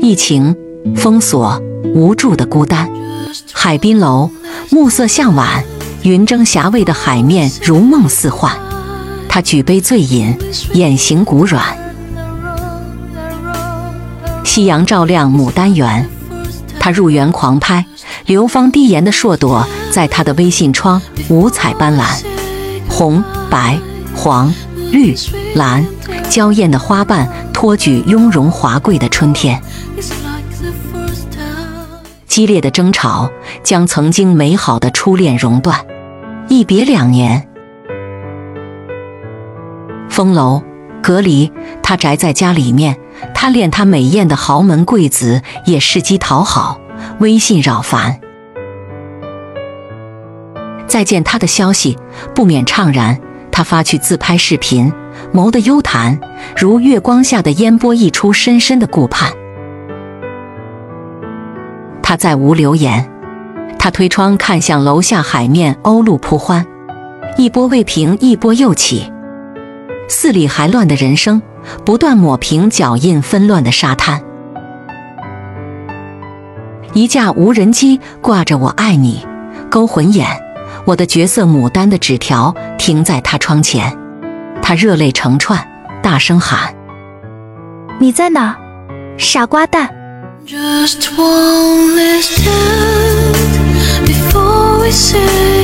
疫情、封锁、无助的孤单。海滨楼，暮色向晚，云蒸霞蔚的海面如梦似幻。他举杯醉饮，眼形骨软。夕阳照亮牡丹园，他入园狂拍，流芳低沿的硕朵在他的微信窗五彩斑斓，红、白、黄、绿、蓝，娇艳的花瓣托举雍容华贵的春天。激烈的争吵将曾经美好的初恋熔断，一别2年。封楼隔离，他宅在家里面，他恋他美艳的豪门贵子也伺机讨好，微信扰烦。再见他的消息不免怅然，他发去自拍视频，眸的幽潭如月光下的烟波，溢出深深的顾盼。他再无留言，他推窗看向楼下海面，鸥鹭扑欢，一波未平一波又起。似理还乱的人生不断抹平脚印纷乱的沙滩。一架无人机挂着我爱你，勾魂眼，我的角色牡丹的纸条停在他窗前，他热泪成串，大声喊：你在哪？傻瓜蛋。Just one last time before we say